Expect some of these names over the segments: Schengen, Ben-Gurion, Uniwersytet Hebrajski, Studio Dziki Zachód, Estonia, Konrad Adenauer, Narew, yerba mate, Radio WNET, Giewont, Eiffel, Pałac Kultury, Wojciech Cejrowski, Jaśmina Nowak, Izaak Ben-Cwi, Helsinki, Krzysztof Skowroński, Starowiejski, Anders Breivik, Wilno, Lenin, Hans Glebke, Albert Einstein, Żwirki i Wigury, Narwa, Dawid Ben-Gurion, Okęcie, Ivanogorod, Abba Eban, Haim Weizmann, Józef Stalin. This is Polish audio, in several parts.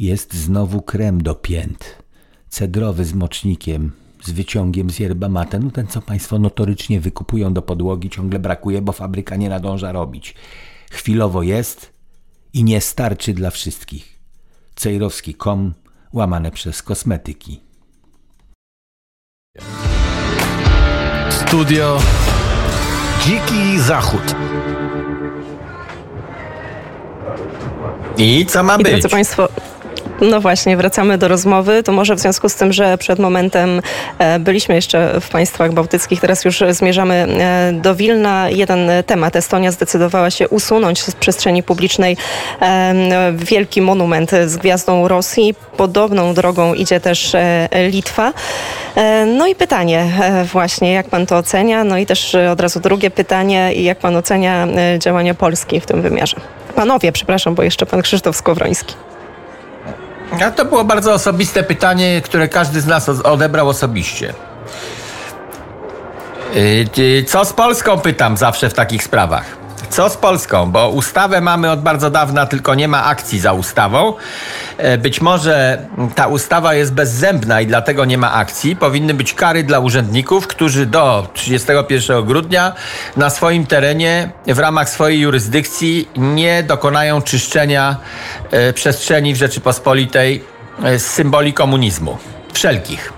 Jest znowu krem do pięt, cedrowy z mocznikiem, z wyciągiem z yerbamate, no ten co państwo notorycznie wykupują do podłogi, ciągle brakuje, bo fabryka nie nadąża robić. Chwilowo jest i nie starczy dla wszystkich. Cejrowski.com /kosmetyki. Studio Dziki Zachód. I co ma być? Drodzy Państwo, no właśnie, wracamy do rozmowy. To może w związku z tym, że przed momentem byliśmy jeszcze w państwach bałtyckich, teraz już zmierzamy do Wilna. Jeden temat. Estonia zdecydowała się usunąć z przestrzeni publicznej wielki monument z gwiazdą Rosji. Podobną drogą idzie też Litwa. No i pytanie właśnie, jak pan to ocenia? No i też od razu drugie pytanie, jak pan ocenia działania Polski w tym wymiarze? Panowie, przepraszam, bo jeszcze pan Krzysztof Skowroński. A to było bardzo osobiste pytanie, które każdy z nas odebrał osobiście. Co z Polską? Pytam zawsze w takich sprawach. Co z Polską? Bo ustawę mamy od bardzo dawna, tylko nie ma akcji za ustawą. Być może ta ustawa jest bezzębna i dlatego nie ma akcji. Powinny być kary dla urzędników, którzy do 31 grudnia na swoim terenie, w ramach swojej jurysdykcji nie dokonają czyszczenia przestrzeni w Rzeczypospolitej z symboli komunizmu. Wszelkich.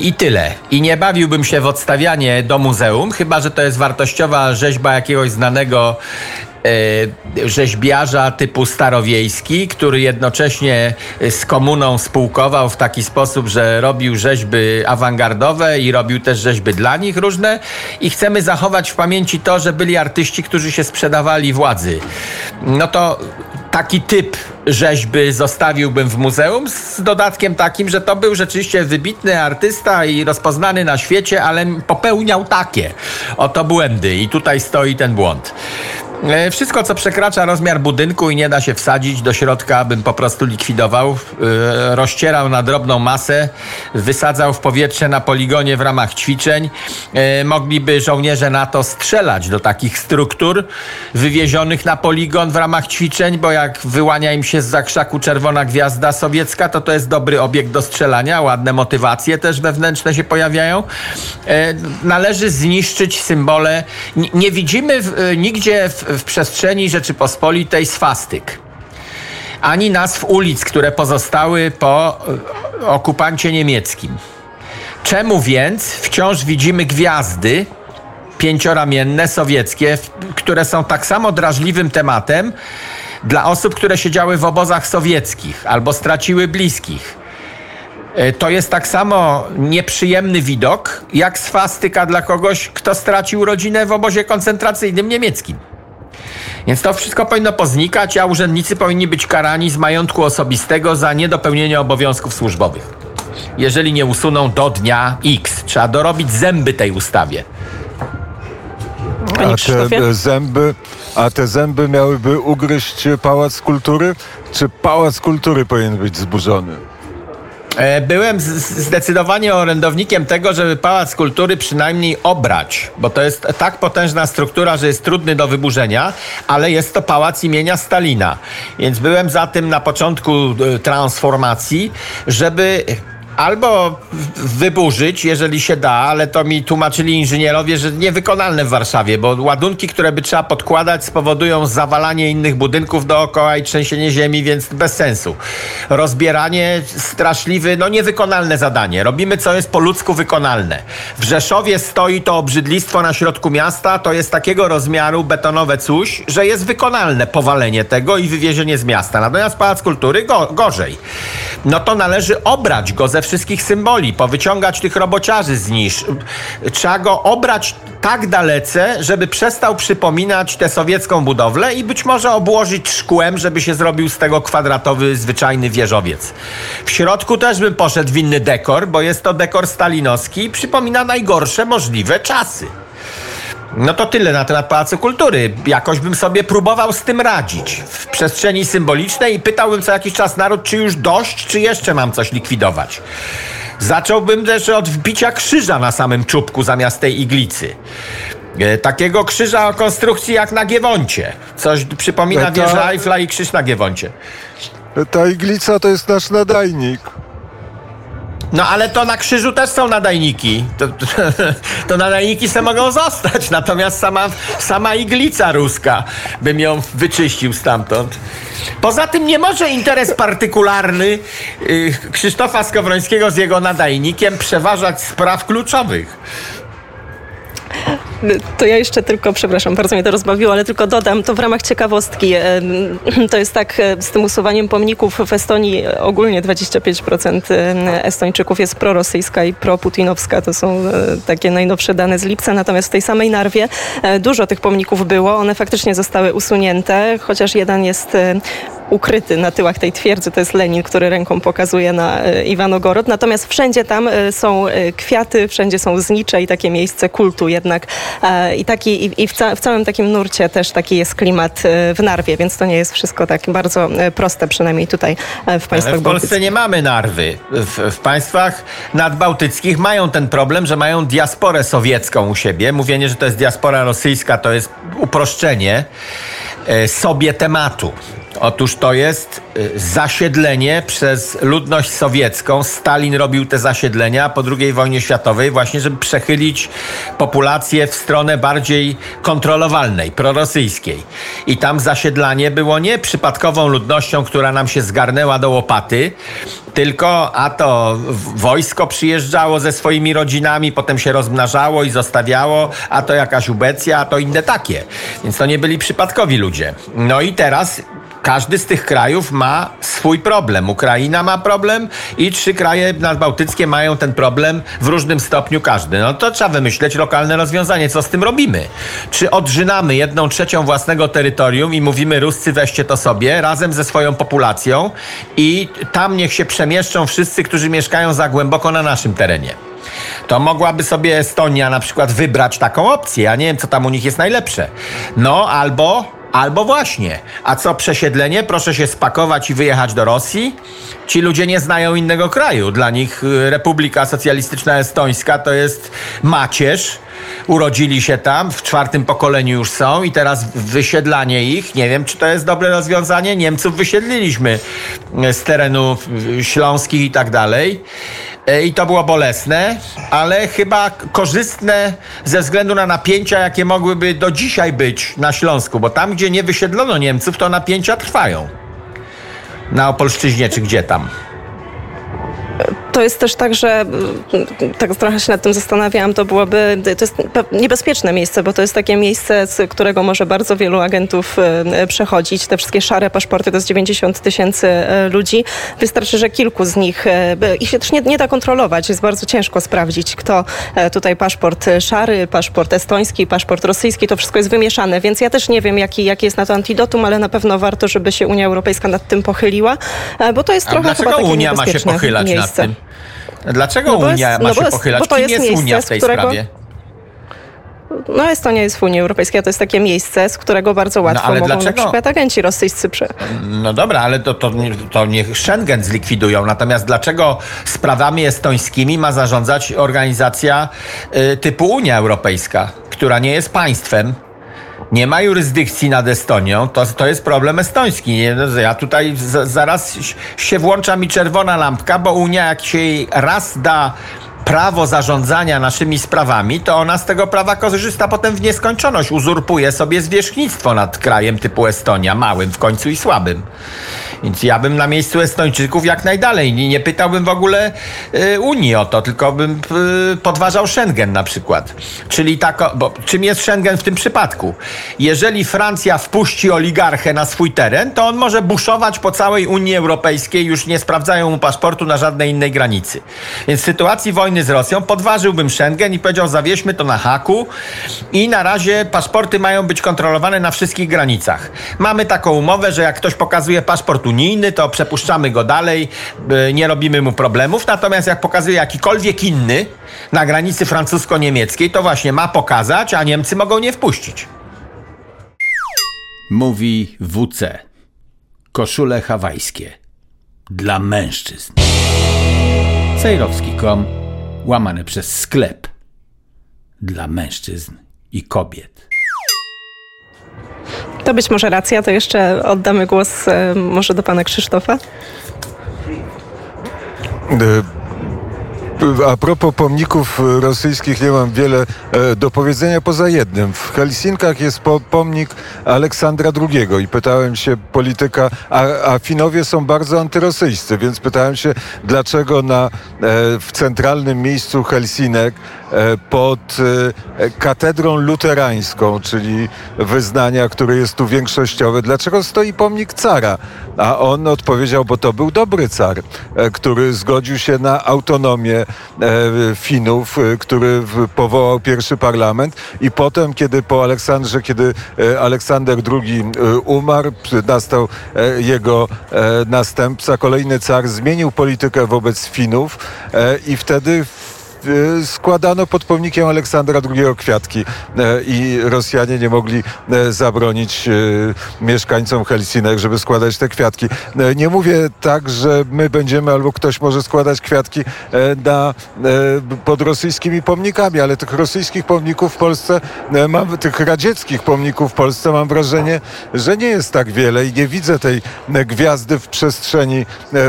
I tyle. I nie bawiłbym się w odstawianie do muzeum, chyba że to jest wartościowa rzeźba jakiegoś znanego rzeźbiarza typu Starowiejski, który jednocześnie z komuną spółkował w taki sposób, że robił rzeźby awangardowe i robił też rzeźby dla nich różne. I chcemy zachować w pamięci to, że byli artyści, którzy się sprzedawali władzy. No to taki typ rzeźby zostawiłbym w muzeum z dodatkiem takim, że to był rzeczywiście wybitny artysta i rozpoznany na świecie, ale popełniał takie oto błędy i tutaj stoi ten błąd. Wszystko, co przekracza rozmiar budynku i nie da się wsadzić do środka, bym po prostu likwidował, rozcierał na drobną masę, wysadzał w powietrze na poligonie w ramach ćwiczeń. Mogliby żołnierze NATO strzelać do takich struktur wywiezionych na poligon w ramach ćwiczeń, bo jak wyłania im się zza krzaku czerwona gwiazda sowiecka, to jest dobry obiekt do strzelania, ładne motywacje też wewnętrzne się pojawiają. Należy zniszczyć symbole. Nie widzimy nigdzie w przestrzeni Rzeczypospolitej swastyk. Ani nazw ulic, które pozostały po okupancie niemieckim. Czemu więc wciąż widzimy gwiazdy pięcioramienne, sowieckie, które są tak samo drażliwym tematem dla osób, które siedziały w obozach sowieckich albo straciły bliskich? To jest tak samo nieprzyjemny widok, jak swastyka dla kogoś, kto stracił rodzinę w obozie koncentracyjnym niemieckim. Więc to wszystko powinno poznikać, a urzędnicy powinni być karani z majątku osobistego za niedopełnienie obowiązków służbowych. Jeżeli nie usuną do dnia X, trzeba dorobić zęby tej ustawie. A te zęby miałyby ugryźć Pałac Kultury? Czy Pałac Kultury powinien być zburzony? Byłem zdecydowanie orędownikiem tego, żeby Pałac Kultury przynajmniej obrać, bo to jest tak potężna struktura, że jest trudny do wyburzenia, ale jest to pałac imienia Stalina. Więc byłem za tym na początku transformacji, żeby albo wyburzyć, jeżeli się da, ale to mi tłumaczyli inżynierowie, że niewykonalne w Warszawie, bo ładunki, które by trzeba podkładać, spowodują zawalanie innych budynków dookoła i trzęsienie ziemi, więc bez sensu. Rozbieranie straszliwe, niewykonalne zadanie. Robimy, co jest po ludzku wykonalne. W Rzeszowie stoi to obrzydlistwo na środku miasta, to jest takiego rozmiaru betonowe coś, że jest wykonalne powalenie tego i wywiezienie z miasta. Natomiast Pałac Kultury gorzej. No to należy obrać go ze wszystkich symboli, powyciągać tych robociarzy z nisz. Trzeba go obrać tak dalece, żeby przestał przypominać tę sowiecką budowlę i być może obłożyć szkłem, żeby się zrobił z tego kwadratowy, zwyczajny wieżowiec. W środku też bym poszedł w inny dekor, bo jest to dekor stalinowski i przypomina najgorsze możliwe czasy. No to tyle na temat Pałacu Kultury. Jakoś bym sobie próbował z tym radzić w przestrzeni symbolicznej i pytałbym co jakiś czas naród, czy już dość, czy jeszcze mam coś likwidować. Zacząłbym też od wbicia krzyża na samym czubku zamiast tej iglicy. Takiego krzyża o konstrukcji jak na Giewoncie. Coś przypomina wieża Eiffla i krzyż na Giewoncie. Ta iglica to jest nasz nadajnik. No ale to na krzyżu też są nadajniki. To nadajniki se mogą zostać. Natomiast sama iglica ruska bym ją wyczyścił stamtąd. Poza tym nie może interes partykularny Krzysztofa Skowrońskiego z jego nadajnikiem przeważać spraw kluczowych. To ja jeszcze tylko, przepraszam, bardzo mnie to rozbawiło, ale tylko dodam, to w ramach ciekawostki. To jest tak, z tym usuwaniem pomników w Estonii ogólnie 25% Estończyków jest prorosyjska i proputinowska. To są takie najnowsze dane z lipca. Natomiast w tej samej Narwie dużo tych pomników było. One faktycznie zostały usunięte, chociaż jeden jest ukryty na tyłach tej twierdzy. To jest Lenin, który ręką pokazuje na Ivanogorod. Natomiast wszędzie tam są kwiaty, wszędzie są znicze i takie miejsce kultu jednak. I w całym takim nurcie też taki jest klimat w Narwie, więc to nie jest wszystko tak bardzo proste, przynajmniej tutaj w państwach bałtyckich. Ale w Polsce nie mamy Narwy. W państwach nadbałtyckich mają ten problem, że mają diasporę sowiecką u siebie. Mówienie, że to jest diaspora rosyjska, to jest uproszczenie sobie tematu. Otóż to jest zasiedlenie przez ludność sowiecką. Stalin robił te zasiedlenia po II wojnie światowej właśnie, żeby przechylić populację w stronę bardziej kontrolowalnej, prorosyjskiej. I tam zasiedlanie było nie przypadkową ludnością, która nam się zgarnęła do łopaty, tylko a to wojsko przyjeżdżało ze swoimi rodzinami, potem się rozmnażało i zostawiało, a to jakaś ubecja, a to inne takie. Więc to nie byli przypadkowi ludzie. No i teraz każdy z tych krajów ma swój problem. Ukraina ma problem i 3 kraje nadbałtyckie mają ten problem w różnym stopniu każdy. No to trzeba wymyśleć lokalne rozwiązanie. Co z tym robimy? Czy odrzynamy 1/3 własnego terytorium i mówimy: Ruscy, weźcie to sobie razem ze swoją populacją i tam niech się przemieszczą wszyscy, którzy mieszkają za głęboko na naszym terenie. To mogłaby sobie Estonia na przykład wybrać taką opcję. Ja nie wiem, co tam u nich jest najlepsze. No albo właśnie. A co przesiedlenie? Proszę się spakować i wyjechać do Rosji? Ci ludzie nie znają innego kraju. Dla nich Republika Socjalistyczna Estońska to jest macierz. Urodzili się tam, w 4 pokoleniu już są i teraz wysiedlanie ich, nie wiem, czy to jest dobre rozwiązanie. Niemców wysiedliliśmy z terenu śląskich i tak dalej. I to było bolesne, ale chyba korzystne ze względu na napięcia, jakie mogłyby do dzisiaj być na Śląsku, bo tam, gdzie nie wysiedlono Niemców, to napięcia trwają. Na Opolszczyźnie czy gdzie tam. To jest też tak, że tak trochę się nad tym zastanawiałam, to jest niebezpieczne miejsce, bo to jest takie miejsce, z którego może bardzo wielu agentów przechodzić. Te wszystkie szare paszporty to jest 90 000 ludzi. Wystarczy, że kilku z nich, ich się też nie da kontrolować. Jest bardzo ciężko sprawdzić, kto tutaj paszport szary, paszport estoński, paszport rosyjski, to wszystko jest wymieszane, więc ja też nie wiem, jaki jest na to antidotum, ale na pewno warto, żeby się Unia Europejska nad tym pochyliła, bo to jest trochę chyba takie Unia ma się pochylać nad tym? Dlaczego Unia ma się pochylać? Bo to jest miejsce, Unia w tej sprawie? No, Estonia jest w Unii Europejskiej, a to jest takie miejsce, z którego bardzo łatwo mogą na przykład agenci rosyjscy No dobra, ale to niech Schengen zlikwidują. Natomiast dlaczego sprawami estońskimi ma zarządzać organizacja typu Unia Europejska, która nie jest państwem? Nie ma jurysdykcji nad Estonią, to jest problem estoński. Ja tutaj zaraz się włącza mi czerwona lampka, bo Unia, jak się jej raz da prawo zarządzania naszymi sprawami, to ona z tego prawa korzysta potem w nieskończoność. Uzurpuje sobie zwierzchnictwo nad krajem typu Estonia, małym w końcu i słabym. Więc ja bym na miejscu Estończyków jak najdalej. Nie pytałbym w ogóle Unii o to, tylko bym podważał Schengen na przykład. Czyli bo czym jest Schengen w tym przypadku? Jeżeli Francja wpuści oligarchę na swój teren, to on może buszować po całej Unii Europejskiej, już nie sprawdzają mu paszportu na żadnej innej granicy. Więc w sytuacji wojny z Rosją podważyłbym Schengen i powiedział: zawieźmy to na haku i na razie paszporty mają być kontrolowane na wszystkich granicach. Mamy taką umowę, że jak ktoś pokazuje paszport unijny, to przepuszczamy go dalej, nie robimy mu problemów. Natomiast jak pokazuje jakikolwiek inny na granicy francusko-niemieckiej, to właśnie ma pokazać, a Niemcy mogą nie wpuścić. Mówi WC. Koszule hawajskie. Dla mężczyzn. Cejrowski.com/sklep. Dla mężczyzn i kobiet. To być może racja, to jeszcze oddamy głos może do pana Krzysztofa. A propos pomników rosyjskich nie mam wiele do powiedzenia poza jednym. W Helsinkach jest pomnik Aleksandra II i pytałem się polityka, a Finowie są bardzo antyrosyjscy, więc pytałem się, dlaczego w centralnym miejscu Helsinek pod katedrą luterańską, czyli wyznania, które jest tu większościowe, dlaczego stoi pomnik cara? A on odpowiedział, bo to był dobry car, który zgodził się na autonomię Finów, który powołał pierwszy parlament i potem, kiedy Aleksander II umarł, nastał jego następca, kolejny car zmienił politykę wobec Finów i wtedy składano pod pomnikiem Aleksandra II kwiatki i Rosjanie nie mogli zabronić mieszkańcom Helsinek, żeby składać te kwiatki. Nie mówię tak, że my będziemy albo ktoś może składać kwiatki pod rosyjskimi pomnikami, ale tych rosyjskich pomników w Polsce, tych radzieckich pomników w Polsce mam wrażenie, że nie jest tak wiele i nie widzę tej gwiazdy w przestrzeni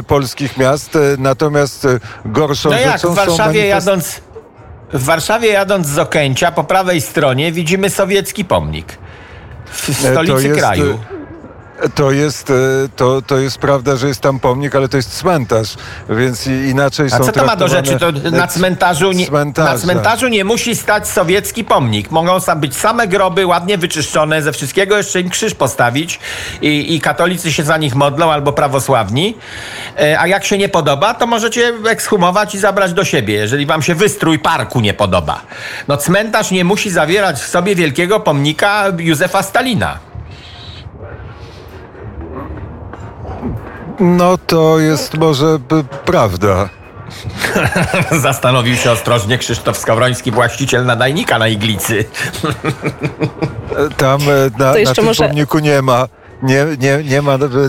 polskich miast, natomiast gorszą rzeczą są manifestacje. W Warszawie jadąc z Okęcia po prawej stronie widzimy sowiecki pomnik w stolicy kraju. To jest prawda, że jest tam pomnik, ale to jest cmentarz, więc inaczej są traktowane. A co to ma do rzeczy? To na cmentarzu nie musi stać sowiecki pomnik. Mogą tam być same groby, ładnie wyczyszczone, ze wszystkiego jeszcze im krzyż postawić i katolicy się za nich modlą albo prawosławni. A jak się nie podoba, to możecie ekshumować i zabrać do siebie, jeżeli wam się wystrój parku nie podoba. No cmentarz nie musi zawierać w sobie wielkiego pomnika Józefa Stalina. No to jest może prawda. Zastanowił się ostrożnie Krzysztof Skowroński, właściciel nadajnika na Iglicy. Tam na tym pomniku nie ma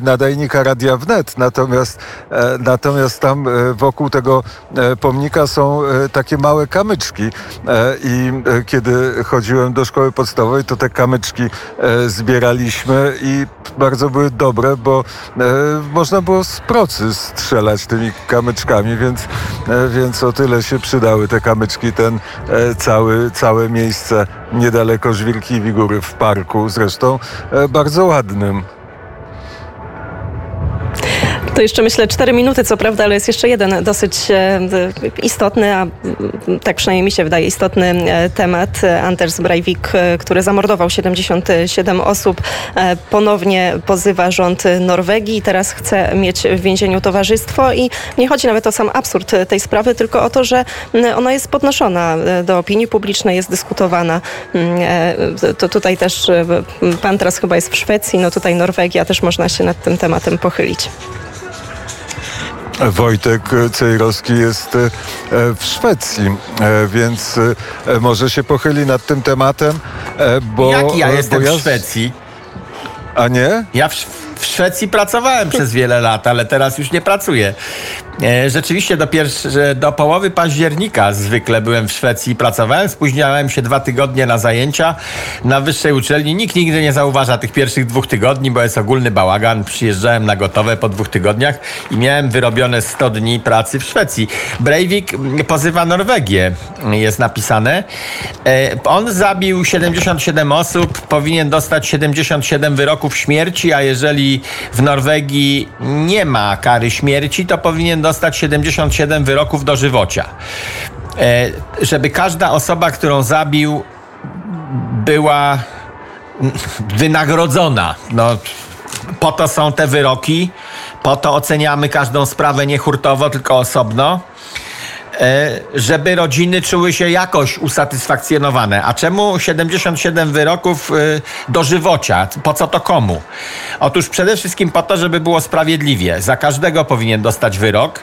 nadajnika Radia WNET, natomiast tam wokół tego pomnika są takie małe kamyczki i kiedy chodziłem do szkoły podstawowej, to te kamyczki zbieraliśmy i bardzo były dobre, bo można było z procy strzelać tymi kamyczkami, więc o tyle się przydały te kamyczki, całe miejsce niedaleko Żwirki i Wigury w parku, zresztą bardzo ładnym. To jeszcze myślę 4 minuty, co prawda, ale jest jeszcze jeden dosyć istotny, a tak przynajmniej mi się wydaje istotny temat. Anders Breivik, który zamordował 77 osób, ponownie pozywa rząd Norwegii i teraz chce mieć w więzieniu towarzystwo i nie chodzi nawet o sam absurd tej sprawy, tylko o to, że ona jest podnoszona do opinii publicznej, jest dyskutowana. To tutaj też pan teraz chyba jest w Szwecji, no tutaj Norwegia, też można się nad tym tematem pochylić. Wojtek Cejrowski jest w Szwecji, więc może się pochyli nad tym tematem, bo... Jak ja jestem w Szwecji? A nie? Ja w Szwecji pracowałem przez wiele lat, ale teraz już nie pracuję. Rzeczywiście do połowy października zwykle byłem w Szwecji i pracowałem. Spóźniałem się 2 tygodnie na zajęcia na wyższej uczelni. Nikt nigdy nie zauważa tych pierwszych 2 tygodni, bo jest ogólny bałagan. Przyjeżdżałem na gotowe po 2 tygodniach i miałem wyrobione 100 dni pracy w Szwecji. Breivik pozywa Norwegię, jest napisane. On zabił 77 osób, powinien dostać 77 wyroków śmierci, a jeżeli w Norwegii nie ma kary śmierci, to powinien dostać 77 wyroków dożywocia. Żeby każda osoba, którą zabił, była wynagrodzona. No, po to są te wyroki, po to oceniamy każdą sprawę nie hurtowo, tylko osobno, żeby rodziny czuły się jakoś usatysfakcjonowane. A czemu 77 wyroków dożywocia? Po co to komu? Otóż przede wszystkim po to, żeby było sprawiedliwie. Za każdego powinien dostać wyrok.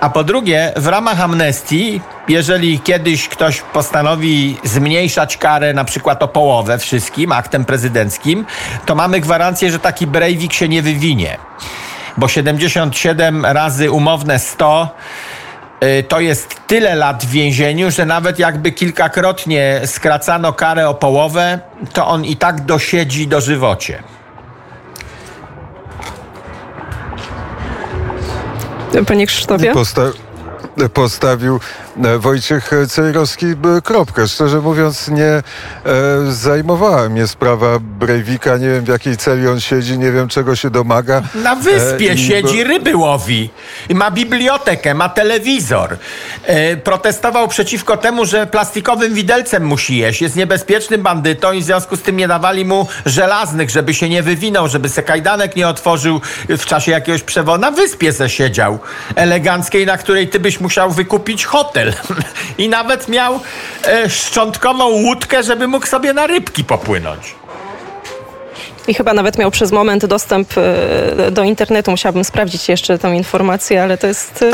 A po drugie, w ramach amnestii, jeżeli kiedyś ktoś postanowi zmniejszać karę na przykład o połowę wszystkim, aktem prezydenckim, to mamy gwarancję, że taki Breivik się nie wywinie. Bo 77 razy umowne 100 to jest tyle lat w więzieniu, że nawet jakby kilkakrotnie skracano karę o połowę, to on i tak dosiedzi dożywocie. Panie Krzysztofie? Postawił Wojciech Cejrowski kropkę. Szczerze mówiąc, nie zajmowała mnie sprawa Breivika. Nie wiem, w jakiej celi on siedzi, nie wiem, czego się domaga. Na wyspie siedzi, ryby łowi. Ma bibliotekę, ma telewizor. Protestował przeciwko temu, że plastikowym widelcem musi jeść. Jest niebezpiecznym bandytą i w związku z tym nie dawali mu żelaznych, żeby się nie wywinął, żeby se kajdanek nie otworzył w czasie jakiegoś przewodu. Na wyspie se siedział eleganckiej, na której ty byś musiał wykupić hotel i nawet miał szczątkową łódkę, żeby mógł sobie na rybki popłynąć. I chyba nawet miał przez moment dostęp do internetu. Musiałabym sprawdzić jeszcze tą informację, ale to jest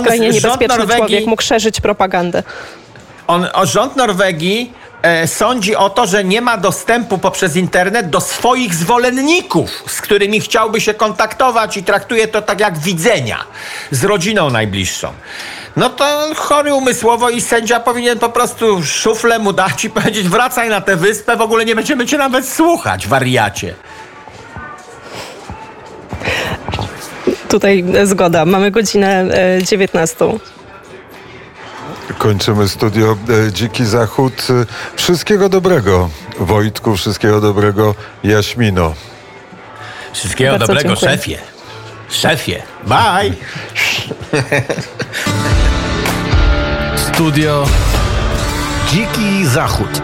skrajnie niebezpieczny człowiek. Mógł szerzyć propagandę. Rząd Norwegii sądzi o to, że nie ma dostępu poprzez internet do swoich zwolenników, z którymi chciałby się kontaktować i traktuje to tak jak widzenia z rodziną najbliższą. No to chory umysłowo i sędzia powinien po prostu szuflę mu dać i powiedzieć: wracaj na tę wyspę, w ogóle nie będziemy cię nawet słuchać, wariacie. Tutaj zgoda. Mamy godzinę 19. Kończymy studio Dziki Zachód. Wszystkiego dobrego, Wojtku, wszystkiego dobrego, Jaśmino. Wszystkiego bardzo dobrego, dziękuję. Szefie. Bye! Studio Dziki Zachód.